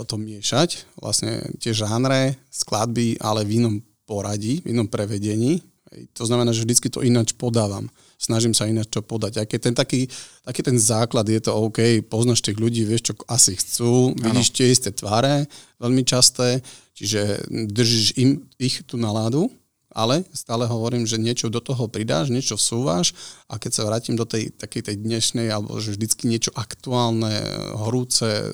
to miešať, vlastne tie žánre, skladby, ale v inom poradí, v inom prevedení. To znamená, že vždycky to ináč podávam. Snažím sa ináč čo podať. Aj keď ten taký ten základ je to OK, poznáš tých ľudí, vieš, čo asi chcú, vidíš tie isté tváre, veľmi časté, čiže držíš im ich tú náladu, ale stále hovorím, že niečo do toho pridáš, niečo vsúvaš a keď sa vrátim do tej takej tej dnešnej, alebo že vždycky niečo aktuálne, horúce,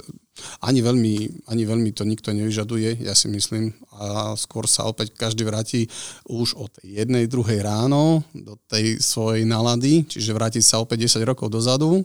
ani veľmi to nikto nevyžaduje, ja si myslím. A skôr sa opäť každý vráti už od 1:00, 2:00 ráno do tej svojej nálady, čiže vráti sa opäť 10 rokov dozadu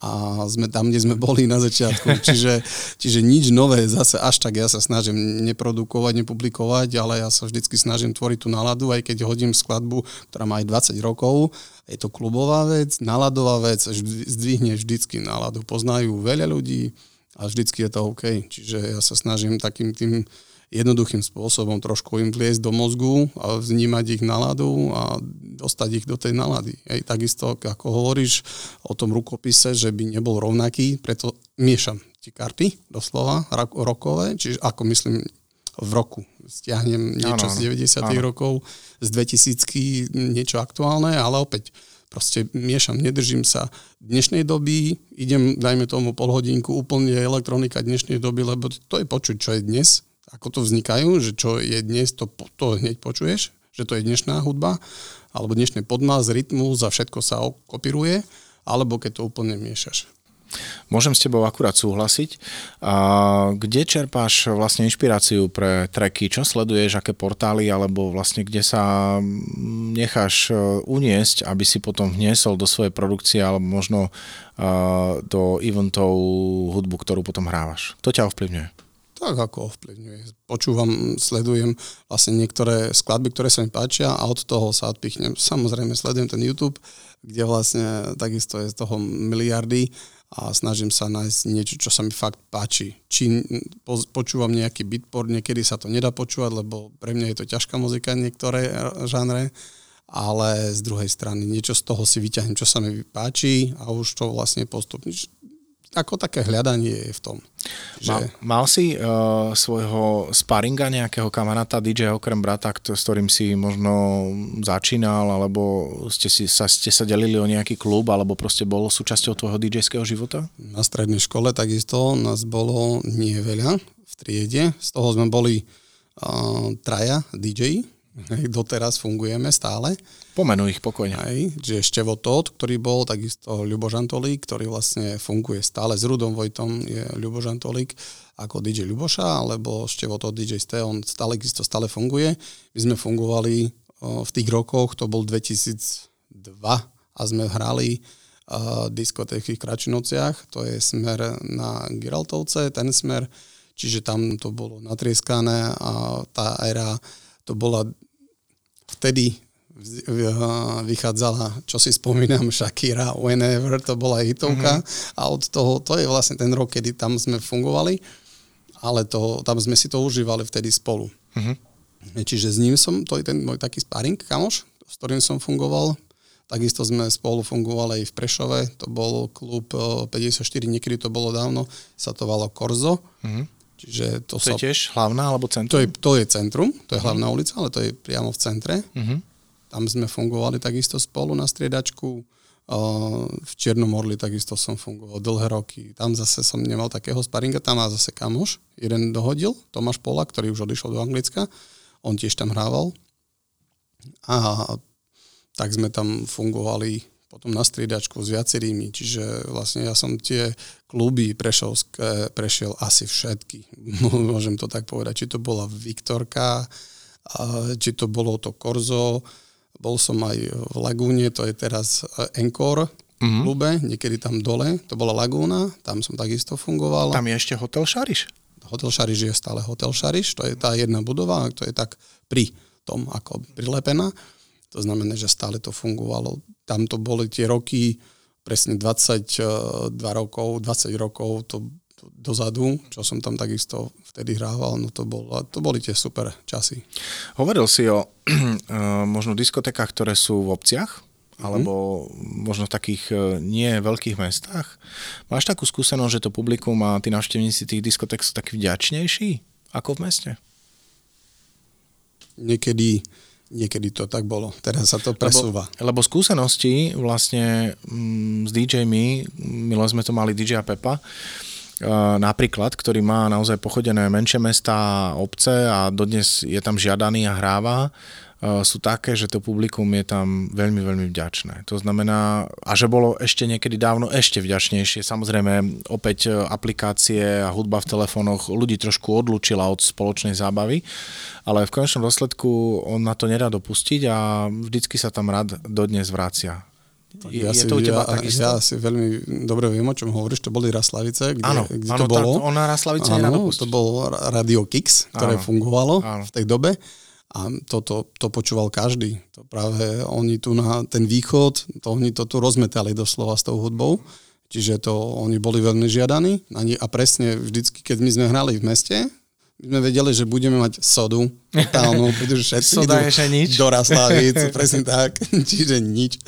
a sme tam, kde sme boli na začiatku. Čiže nič nové zase až tak ja sa snažím neprodukovať, nepublikovať, ale ja sa vždycky snažím tvoriť tú náladu, aj keď hodím skladbu, ktorá má aj 20 rokov. Je to klubová vec, náladová vec, zdvihne vždycky náladu. Poznajú veľa ľudí, a vždycky je to OK. Čiže ja sa snažím takým tým jednoduchým spôsobom trošku im vliesť do mozgu a vnímať ich náladu a dostať ich do tej nálady. Hej, takisto, ako hovoríš o tom rukopise, že by nebol rovnaký, preto miešam tie karty, doslova, rokové, čiže ako myslím v roku. Stiahnem niečo z 90. rokov, z 2000, niečo aktuálne, ale opäť proste miešam, nedržím sa dnešnej doby, idem, dajme tomu pol hodinku, úplne elektronika dnešnej doby, lebo to je počuť, čo je dnes, ako to vznikajú, že čo je dnes, to hneď počuješ, že to je dnešná hudba, alebo dnešný podmaz, rytmus a všetko sa kopíruje, alebo keď to úplne miešaš. Môžem s tebou akurát súhlasiť. A kde čerpáš vlastne inšpiráciu pre tracky? Čo sleduješ, aké portály, alebo vlastne kde sa necháš uniesť, aby si potom vniesol do svojej produkcie alebo možno do eventov hudbu, ktorú potom hrávaš? To ťa ovplyvňuje? Tak ako ovplyvňuje. Počúvam, sledujem vlastne niektoré skladby, ktoré sa mi páčia a od toho sa odpichnem. Samozrejme sledujem ten YouTube, kde vlastne takisto je z toho miliardy a snažím sa nájsť niečo, čo sa mi fakt páči. Či počúvam nejaký beatport, niekedy sa to nedá počúvať, lebo pre mňa je to ťažká muzika niektoré žánre, ale z druhej strany niečo z toho si vyťahnem, čo sa mi páči a už to vlastne postupne. Ako také hľadanie je v tom. Že... Mal si svojho sparinga, nejakého kamaráta, DJ okrem brata, s ktorým si možno začínal, alebo ste sa delili o nejaký klub, alebo proste bolo súčasťou tvojho DJ-ského života? Na strednej škole takisto nás bolo nie veľa v triede. Z toho sme boli traja DJ-i. Doteraz fungujeme stále. Pomenuj ich pokojne. Aj, že Števo Todd, ktorý bol, takisto Ľubož Antolík, ktorý vlastne funguje stále s Rudom Vojtom, je Ľubož Antolík ako DJ Ľuboša, alebo Števo Todd DJ Ste, on stále funguje. My sme fungovali v tých rokoch, to bol 2002 a sme hrali diskotéky v Kračinociach, to je smer na Giraltovce, ten smer, čiže tam to bolo natrieskané a tá éra to bola vtedy vychádzala, čo si spomínam, Shakira, Whenever, to bola hitovka a od toho, to je vlastne ten rok, kedy tam sme fungovali, ale to, tam sme si to užívali vtedy spolu. Čiže s ním som, to je ten môj taký sparing kamoš, s ktorým som fungoval, takisto sme spolu fungovali aj v Prešove, to bol klub 54, niekedy to bolo dávno, sa to volalo Korzo. Čiže to je tiež hlavná alebo centrum? To je centrum, to je hlavná ulica, ale to je priamo v centre. Tam sme fungovali takisto spolu na striedačku. V Černom Orli takisto som fungoval dlhé roky. Tam zase som nemal takého sparinga, tam má zase kamoš. Jeden dohodil, Tomáš Polak, ktorý už odišiel do Anglicka. On tiež tam hrával. A tak sme tam fungovali potom na striedačku s viacerými, čiže vlastne ja som tie kluby prešovské prešiel asi všetky, môžem to tak povedať. Či to bola Viktorka, či to bolo to Korzo, bol som aj v Lagúne, to je teraz Encore klube, niekedy tam dole, to bola Lagúna, tam som takisto fungoval. Tam je ešte Hotel Šáriš? Hotel Šáriš je stále Hotel Šáriš, to je tá jedna budova, to je tak pri tom ako prilepená. To znamená, že stále to fungovalo. Tam to boli tie roky, presne 22 rokov, 20 rokov to dozadu, čo som tam takisto vtedy hrával, no to boli tie super časy. Hovoril si o možno diskotekách, ktoré sú v obciach, alebo možno v takých nie veľkých mestách. Máš takú skúsenosť, že to publikum a tí návštevníci tých diskotek sú takí vďačnejší ako v meste? Niekedy to tak bolo, teraz sa to presúva. Lebo skúsenosti vlastne s DJ-mi, milo sme to mali DJ-a Pepa, napríklad, ktorý má naozaj pochodené menšie mestá, obce a dodnes je tam žiadaný a hráva, sú také, že to publikum je tam veľmi, veľmi vďačné. To znamená, a že bolo ešte niekedy dávno ešte vďačnejšie. Samozrejme, opäť aplikácie a hudba v telefónoch ľudí trošku odlúčila od spoločnej zábavy, ale v konečnom dôsledku on na to nedá dopustiť a vždycky sa tam rád dodnes vracia. Ja si veľmi dobre viem, o čom hovoríš, to boli Raslavice, kde to bolo. Áno, na Raslavice nedá dopustiť. To bol Rádio Kix, ktoré fungovalo v tej dobe. A to počúval každý. To práve oni tu na ten východ, to oni to tu rozmetali doslova s tou hudbou. Čiže to oni boli veľmi žiadaní. A presne vždycky, keď my sme hrali v meste, my sme vedeli, že budeme mať sodu. Pretože všetci idú do Raslavíc. Presne tak. Čiže nič.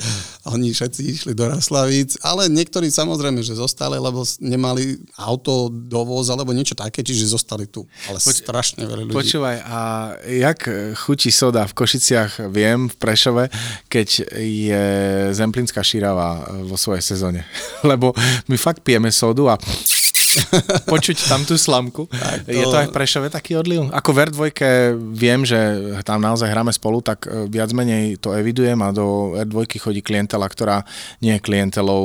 Oni všetci išli do Raslavíc. Ale niektorí samozrejme, že zostali, lebo nemali auto, dovoz alebo niečo také, čiže zostali tu. Ale strašne veľa ľudí. Počúvaj, a jak chutí soda v Košiciach, viem, v Prešove, keď je zemplínska šírava vo svojej sezóne. Lebo my fakt pijeme sodu a... počuť tam tú slamku. To... Je to aj v Prešove taký odliv? Ako v R2 viem, že tam naozaj hráme spolu, tak viac menej to evidujem a do R2 chodí klientela, ktorá nie je klientelou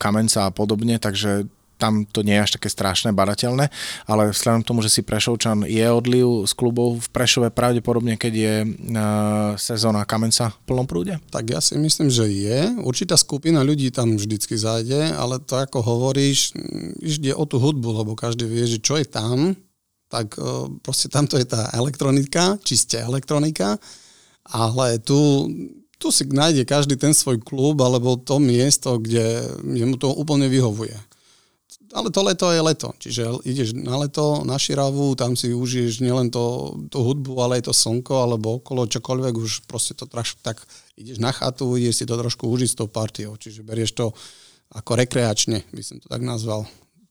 Kamenca a podobne, takže tam to nie je až také strašné, badateľné, ale vzhľadom tomu, že si Prešovčan, je odliv z klubov v Prešove pravdepodobne, keď je sezóna Kamenca v plnom prúde? Tak ja si myslím, že je. Určitá skupina ľudí tam vždycky zájde, ale to ako hovoríš, ide o tú hudbu, lebo každý vie, že čo je tam, tak proste tamto je tá elektronika, čiste elektronika, ale tu si nájde každý ten svoj klub alebo to miesto, kde mu to úplne vyhovuje. Ale to leto je leto. Čiže ideš na leto, na Širavu, tam si užiješ nielen tú hudbu, ale aj to slnko, alebo okolo čokoľvek, už proste to tak ideš na chatu, ideš si to trošku užiť s tou partiou. Čiže berieš to ako rekreačne, by som to tak nazval.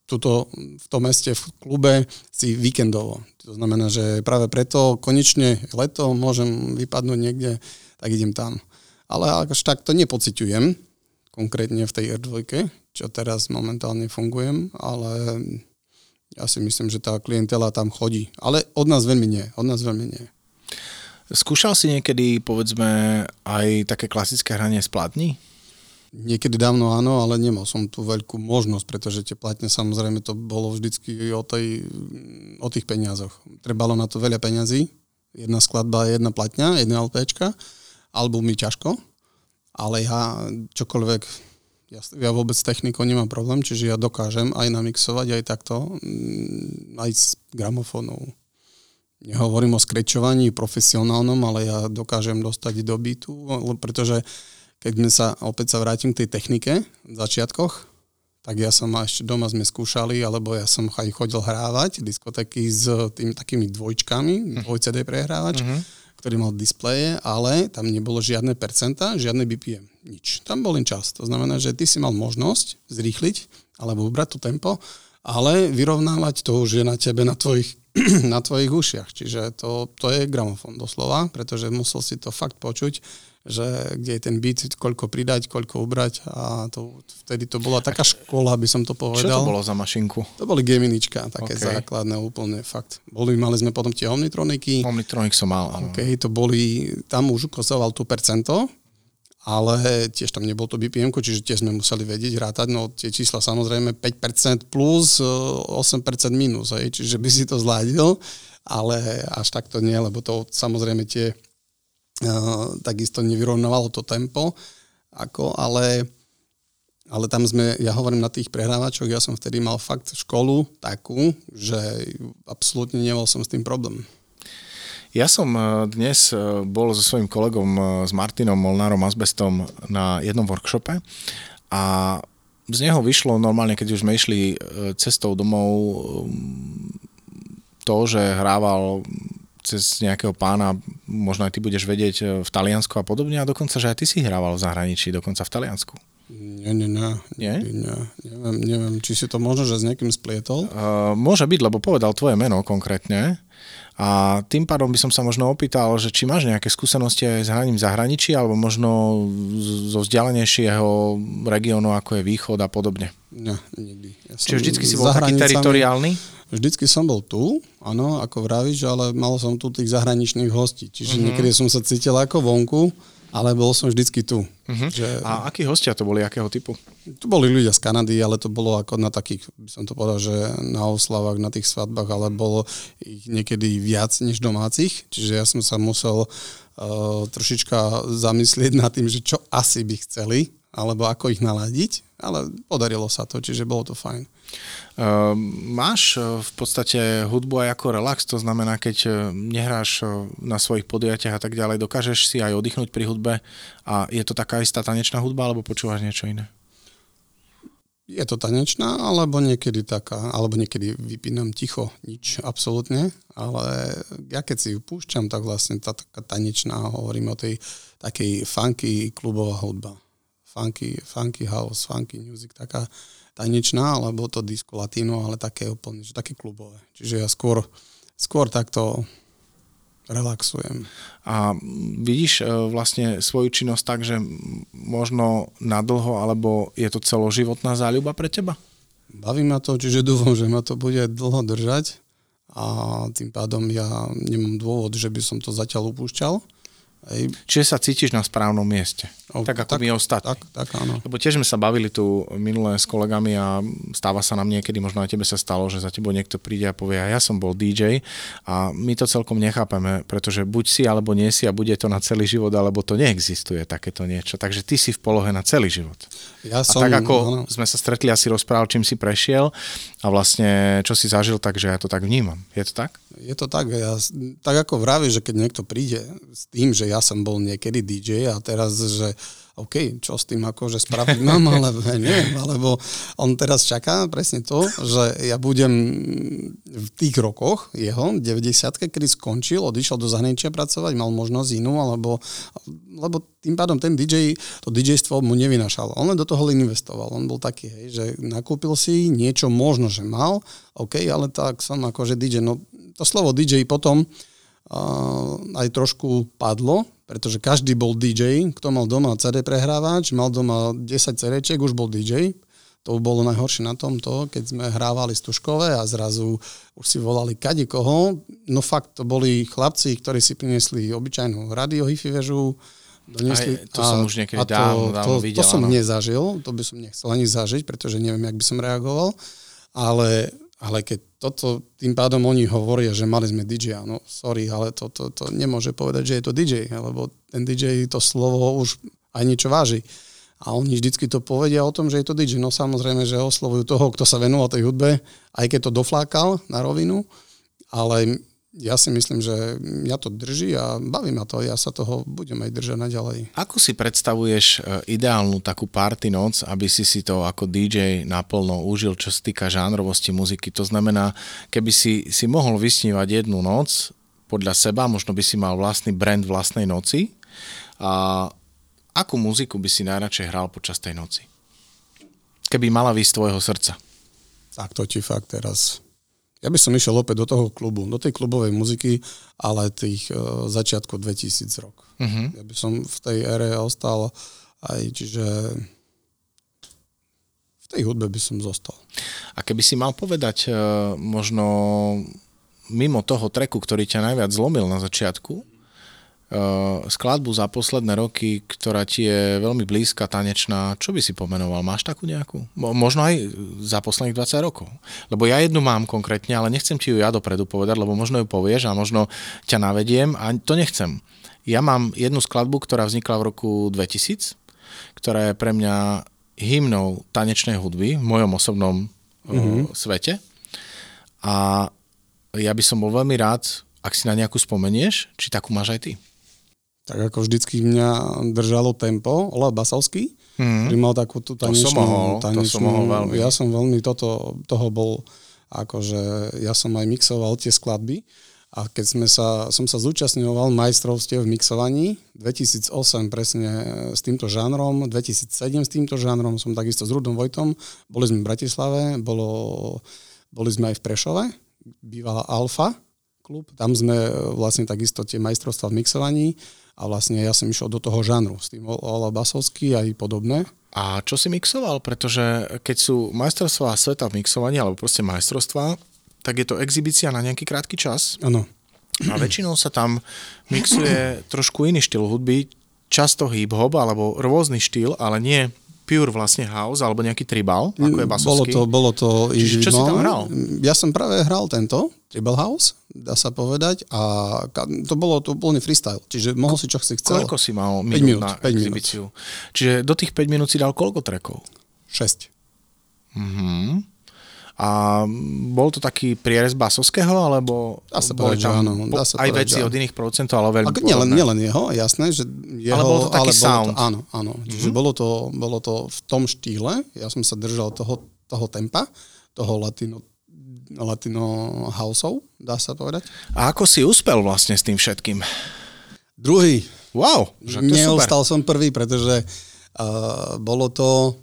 Tuto v tom meste, v klube si víkendovo. To znamená, že práve preto konečne leto môžem vypadnúť niekde, tak idem tam. Ale až tak to nepociťujem, konkrétne v tej R2, čo teraz momentálne fungujem, ale ja si myslím, že tá klientela tam chodí. Ale od nás veľmi nie. Skúšal si niekedy, povedzme, aj také klasické hranie z platní? Niekedy dávno áno, ale nemal som tú veľkú možnosť, pretože tie platne, samozrejme, to bolo vždycky o tých peniazoch. Trebalo na to veľa peňazí. Jedna skladba, jedna platňa, jedna LPčka. Albumy ťažko, ale ja čokoľvek, ja vôbec s technikou nemám problém, čiže ja dokážem aj namixovať, aj takto, aj s gramofónou. Nehovorím o skrečovaní profesionálnom, ale ja dokážem dostať do beatu, pretože keď opäť sa vrátim k tej technike v začiatkoch, tak ja som ešte doma sme skúšali, alebo ja som aj chodil hrávať diskotéky s tými takými dvojčkami, dvoj-CD prehrávač, ktorý mal displeje, ale tam nebolo žiadne percenta, žiadne BPM, nič. Tam bol len čas. To znamená, že ty si mal možnosť zrýchliť alebo ubrať to tempo, ale vyrovnávať to už je na tebe, na tvojich ušiach. Čiže to je gramofón doslova, pretože musel si to fakt počuť, že kde je ten beat, koľko pridať, koľko ubrať a to, vtedy to bola taká škola, by som to povedal. Čo to bolo za mašinku? To boli geminička, také základné úplne, fakt. Mali sme potom tie omnitroniky. Omnitronik som mal, áno. Okay, to boli, tam už ukazoval tu percento, ale tiež tam nebol to BPM-ko, čiže tiež sme museli vedieť rátať, no tie čísla samozrejme 5% plus, 8% minus, hej, čiže by si to zladil, ale až tak to nie, lebo to samozrejme tie takisto nevyrovnávalo to tempo, ale tam sme, ja hovorím na tých prehrávačoch, ja som vtedy mal fakt školu takú, že absolútne nemal som s tým problém. Ja som dnes bol so svojím kolegom, s Martinom Molnárom Azbestom na jednom workshope a z neho vyšlo normálne, keď už sme išli cestou domov, to, že hrával cez nejakého pána, možno aj ty budeš vedieť, v Taliansku a podobne, a dokonca, že aj ty si hrával v zahraničí, dokonca v Taliansku. Nie. Neviem, či si to možno, že s niekým splietol? Môže byť, lebo povedal tvoje meno konkrétne a tým pádom by som sa možno opýtal, že či máš nejaké skúsenosti aj s hraním v zahraničí alebo možno zo vzdialenejšieho regiónu, ako je Východ a podobne. Nie, nikdy. Ja čiže vždycky si bol taký teritoriálny? Vždycky som bol tu, áno, ako vravíš, ale mal som tu tých zahraničných hostí. Čiže niekedy som sa cítil ako vonku, ale bol som vždycky tu. Že... A akí hostia to boli, akého typu? Tu boli ľudia z Kanady, ale to bolo ako na takých, by som to povedal, že na oslavách, na tých svadbách, ale bolo ich niekedy viac než domácich. Čiže ja som sa musel trošička zamyslieť nad tým, že čo asi by chceli, alebo ako ich naladiť, ale podarilo sa to, čiže bolo to fajn. Máš v podstate hudbu aj ako relax, to znamená, keď nehráš na svojich podujatiach a tak ďalej, dokážeš si aj oddychnúť pri hudbe a je to taká istá tanečná hudba, alebo počúvaš niečo iné? Je to tanečná, alebo niekedy taká, alebo niekedy vypínam ticho, nič absolútne, ale ja keď si ju púšťam, tak vlastne tá taká tanečná, hovorím o tej takej funky klubová hudba. Funky house, funky music, taká tanečná, alebo to disco latino, ale také úplne, že také klubové. Čiže ja skôr takto relaxujem. A vidíš vlastne svoju činnosť tak, že možno nadlho, alebo je to celoživotná záľuba pre teba? Baví ma to, čiže dúfam, že ma to bude dlho držať a tým pádom ja nemám dôvod, že by som to zatiaľ upúšťal. Hej. Čiže sa cítiš na správnom mieste, tak ako my ostatní. Tak, áno. Lebo tiež sme sa bavili tu minulé s kolegami a stáva sa nám niekedy, možno aj tebe sa stalo, že za tebou niekto príde a povie, a ja som bol DJ a my to celkom nechápeme, pretože buď si alebo nie si a bude to na celý život, alebo to neexistuje takéto niečo. Takže ty si v polohe na celý život. Ja som, a tak ako sme sa stretli, asi rozprával, čím si prešiel a vlastne čo si zažil, takže ja to tak vnímam. Je to tak? Je to tak. Ja, tak ako vravíš, že keď niekto príde s tým, že ja som bol niekedy DJ a teraz, že OK, čo s tým akože spraviť mám, ale neviem, alebo on teraz čaká presne to, že ja budem v tých rokoch jeho, 90-ke, kedy skončil, odišiel do zahraničia pracovať, mal možnosť inú, alebo lebo tým pádom ten DJ, to DJ-stvo mu nevynašalo. On len do toho investoval. On bol taký, hej, že nakúpil si niečo možno, že mal, OK, ale tak som akože DJ, no to slovo DJ potom aj trošku padlo, pretože každý bol DJ, kto mal doma CD prehrávač, mal doma 10 CD-čiek, už bol DJ. To bolo najhoršie na tomto, keď sme hrávali stužkové a zrazu už si volali kadikoho. No fakt, to boli chlapci, ktorí si priniesli obyčajnú radio hi-fi väžu. Donesli, to som už niekedy dávno videl. To som nezažil, to by som nechcel ani zažiť, pretože neviem, jak by som reagoval. Ale keď toto, tým pádom oni hovoria, že mali sme DJ-a, no sorry, ale to nemôže povedať, že je to DJ, lebo ten DJ to slovo už aj niečo váži. A oni vždycky to povedia o tom, že je to DJ. No samozrejme, že oslovujú toho, kto sa venoval tej hudbe, aj keď to doflákal na rovinu, ale ja si myslím, že mňa to drží a baví ma to, ja sa toho budem aj držať naďalej. Ako si predstavuješ ideálnu takú party noc, aby si to ako DJ naplno užil, čo sa týka žánrovosti muziky? To znamená, keby si mohol vysnívať jednu noc podľa seba, možno by si mal vlastný brand vlastnej noci. A akú muziku by si najradšej hral počas tej noci? Keby mala výsť tvojho srdca. Tak to ti fakt teraz... Ja by som išiel opäť do toho klubu, do tej klubovej muziky, ale tých začiatku 2000 rok. Uh-huh. Ja by som v tej ére ostal aj, čiže v tej hudbe by som zostal. A keby si mal povedať možno mimo toho tracku, ktorý ťa najviac zlomil na začiatku, skladbu za posledné roky, ktorá ti je veľmi blízka, tanečná, čo by si pomenoval? Máš takú nejakú? Možno aj za posledných 20 rokov. Lebo ja jednu mám konkrétne, ale nechcem ti ju ja dopredu povedať, lebo možno ju povieš a možno ťa navediem a to nechcem. Ja mám jednu skladbu, ktorá vznikla v roku 2000, ktorá je pre mňa hymnou tanečnej hudby v mojom osobnom svete. A ja by som bol veľmi rád, ak si na nejakú spomenieš, či takú máš aj ty. Tak ako vždycky mňa držalo tempo, Ola Basovský, ktorý mal takú tú tanečnú, veľmi. Ja som veľmi toho bol, akože ja som aj mixoval tie skladby a keď som sa zúčastňoval majstrovstiev v mixovaní, 2008 presne s týmto žánrom, 2007 s týmto žánrom, som takisto s Rudom Vojtom, boli sme v Bratislave, boli sme aj v Prešove, bývala Alfa klub, tam sme vlastne takisto tie majstrovstvá v mixovaní a vlastne ja som išiel do toho žánru s tým Ola Basovský aj podobné. A čo si mixoval? Pretože keď sú majstrovstvá sveta v mixovaní alebo proste majstrovstvá, tak je to exibícia na nejaký krátky čas. Áno. A väčšinou sa tam mixuje trošku iný štýl hudby, často hip-hop alebo rôzny štýl, ale nie pure vlastne house alebo nejaký tribal, ako je Basovský. Bolo to individuálne. Čo si tam hral? Ja som práve hral tento tribal house, dá sa povedať, a to bolo to úplne freestyle, čiže mohol si čo si chcel. Koľko si mal minút na exhibíciu? Čiže do tých 5 minút si dal koľko trackov? 6. Mhm. A bol to taký prierez Basovského, alebo dá sa boli povedať, tam áno, dá sa aj povedať, veci áno. Od iných producentov, ale veľmi podobné. Nielen jeho, jasné. Že jeho, ale bol to taký sound. Áno. Čiže bolo to v tom štýle, ja som sa držal toho tempa, toho latino houseov, dá sa povedať. A ako si uspel vlastne s tým všetkým? Druhý. Wow, neostal som prvý, pretože bolo to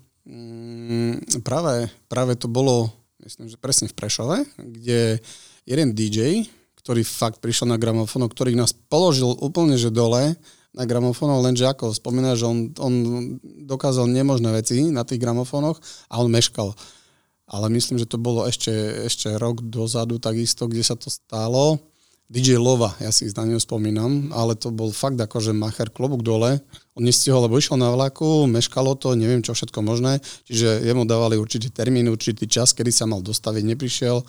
práve to bolo myslím, že presne v Prešove, kde jeden DJ, ktorý fakt prišiel na gramofón, ktorý nás položil úplne že dole na gramofónoch, lenže ako spomína, že on dokázal nemožné veci na tých gramofónoch a on meškal. Ale myslím, že to bolo ešte rok dozadu takisto, kde sa to stalo, DJ Lova, ja si na neho spomínam, ale to bol fakt akože macher, klobúk dole. On nestihol, lebo išiel na vlaku, meškalo to, neviem čo všetko možné, čiže jemu dávali určitý termín, určitý čas, kedy sa mal dostaviť, neprišiel,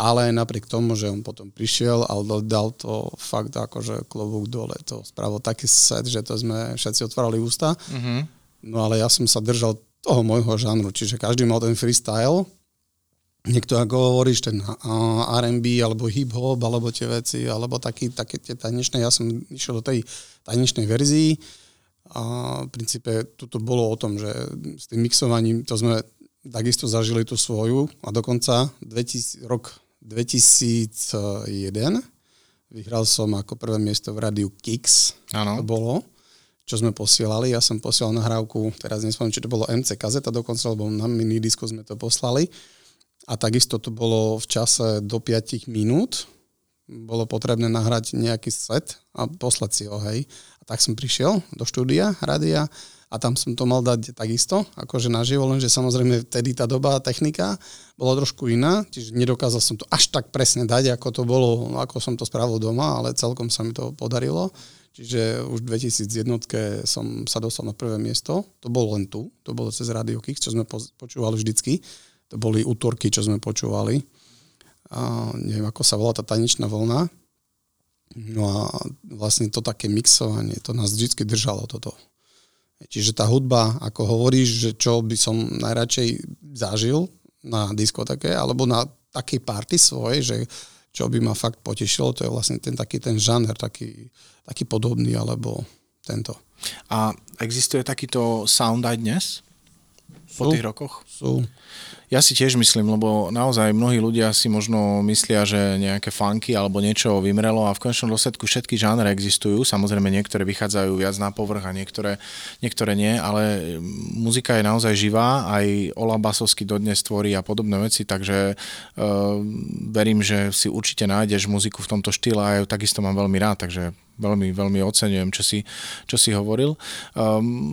ale napriek tomu, že on potom prišiel, ale dal to fakt akože klobúk dole. To spravil taký set, že to sme všetci otvárali ústa, no ale ja som sa držal toho môjho žánru, čiže každý mal ten freestyle. Niekto, ako hovoríš, ten R&B, alebo hip-hop, alebo tie veci, alebo také tie tanečné. Ja som išiel do tej tanečnej verzii a v princípe toto bolo o tom, že s tým mixovaním, to sme takisto zažili tú svoju a dokonca rok 2001 vyhral som ako prvé miesto v Rádiu Kix. Áno. To bolo, čo sme posielali. Ja som posielal nahrávku, teraz nespomínam, či to bolo MC kazeta dokonca, lebo na minidisku sme to poslali. A takisto to bolo v čase do 5 minút. Bolo potrebné nahrať nejaký set a poslať si ho, hej. A tak som prišiel do štúdia, rádia a tam som to mal dať takisto, akože naživo, lenže samozrejme vtedy tá doba, technika bola trošku iná, čiže nedokázal som to až tak presne dať, ako to bolo, ako som to spravil doma, ale celkom sa mi to podarilo. Čiže už v 2001 som sa dostal na prvé miesto. To bolo len tu, to bolo cez Rádio Kix, čo sme počúvali vždycky. To boli útorky, čo sme počúvali. A neviem, ako sa volá tá tanečná vlna. No a vlastne to také mixovanie, to nás vždy držalo toto. Čiže tá hudba, ako hovoríš, že čo by som najradšej zažil na diskoteke, alebo na takej party svojej, že čo by ma fakt potešilo, to je vlastne ten taký ten žáner, taký podobný, alebo tento. A existuje takýto sound aj dnes? Po tých rokoch? Sú. Ja si tiež myslím, lebo naozaj mnohí ľudia si možno myslia, že nejaké funky alebo niečo vymrelo a v konečnom dôsledku všetky žánre existujú. Samozrejme niektoré vychádzajú viac na povrch a niektoré nie, ale muzika je naozaj živá. Aj Ola Basovský dodnes tvorí a podobné veci, takže verím, že si určite nájdeš muziku v tomto štýle a ju takisto mám veľmi rád, takže veľmi, veľmi oceňujem, čo si hovoril.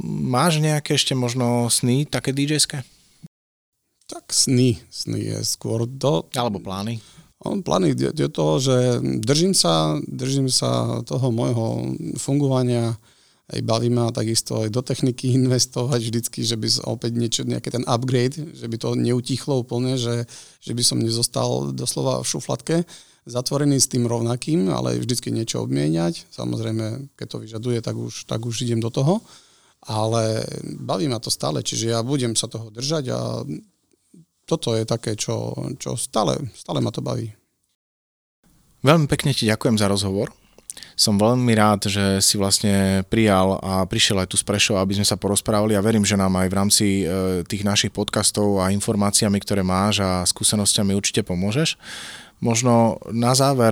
Máš nejaké ešte možno sny, také DJ-ské? Tak sny je skôr do... Alebo plány? Plány je to, že držím sa toho môjho fungovania, aj baví ma takisto aj do techniky investovať vždycky, že by opäť niečo, nejaký ten upgrade, že by to neutichlo úplne, že by som nezostal doslova v šufladke, zatvorený s tým rovnakým, ale vždycky niečo obmieniať. Samozrejme, keď to vyžaduje, tak už idem do toho. Ale baví ma to stále, čiže ja budem sa toho držať a toto je také, čo stále ma to baví. Veľmi pekne ti ďakujem za rozhovor. Som veľmi rád, že si vlastne prijal a prišiel aj tu z Prešova, aby sme sa porozprávali a verím, že nám aj v rámci tých našich podcastov a informáciami, ktoré máš a skúsenosťami určite pomôžeš. Možno na záver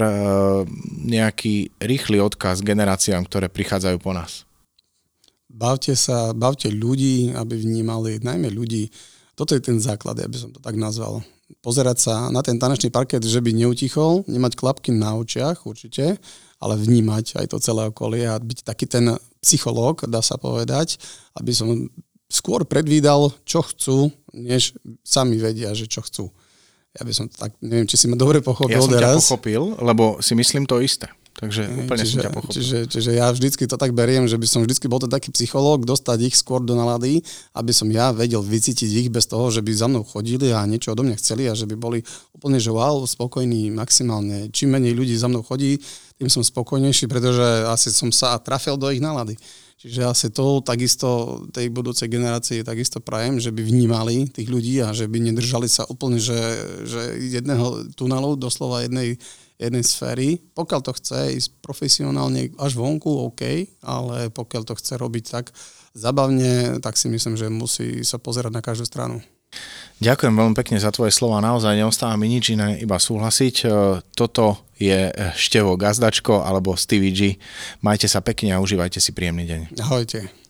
nejaký rýchly odkaz generáciám, ktoré prichádzajú po nás. Bavte sa, bavte ľudí, aby vnímali, najmä ľudí. Toto je ten základ, ja by som to tak nazval. Pozerať sa na ten tanečný parket, že by neutichol, nemať klapky na očiach určite, ale vnímať aj to celé okolie a byť taký ten psychológ, dá sa povedať, aby som skôr predvídal, čo chcú, než sami vedia, že čo chcú. Ja by som tak, neviem, či si ma dobre pochopil teraz. Ja som ťa pochopil, lebo si myslím to isté. Takže úplne som ťa pochopil. Čiže ja vždycky to tak beriem, že by som vždycky bol ten taký psychológ, dostať ich skôr do nálady, aby som ja vedel vycítiť ich bez toho, že by za mnou chodili a niečo odo mňa chceli a že by boli úplne, že wow, spokojní maximálne. Čím menej ľudí za mnou chodí, tým som spokojnejší, pretože asi som sa trafil do ich nálady. Čiže asi to takisto tej budúcej generácii takisto prajem, že by vnímali tých ľudí a že by nedržali sa úplne, že jedného tunelu, doslova jednej sféry. Pokiaľ to chce ísť profesionálne až vonku, OK, ale pokiaľ to chce robiť tak zabavne, tak si myslím, že musí sa pozerať na každú stranu. Ďakujem veľmi pekne za tvoje slova. Naozaj neostáva mi nič iné, iba súhlasiť. Toto je Števo Gazdačko alebo Steeve-G. Majte sa pekne a užívajte si príjemný deň. Ahojte.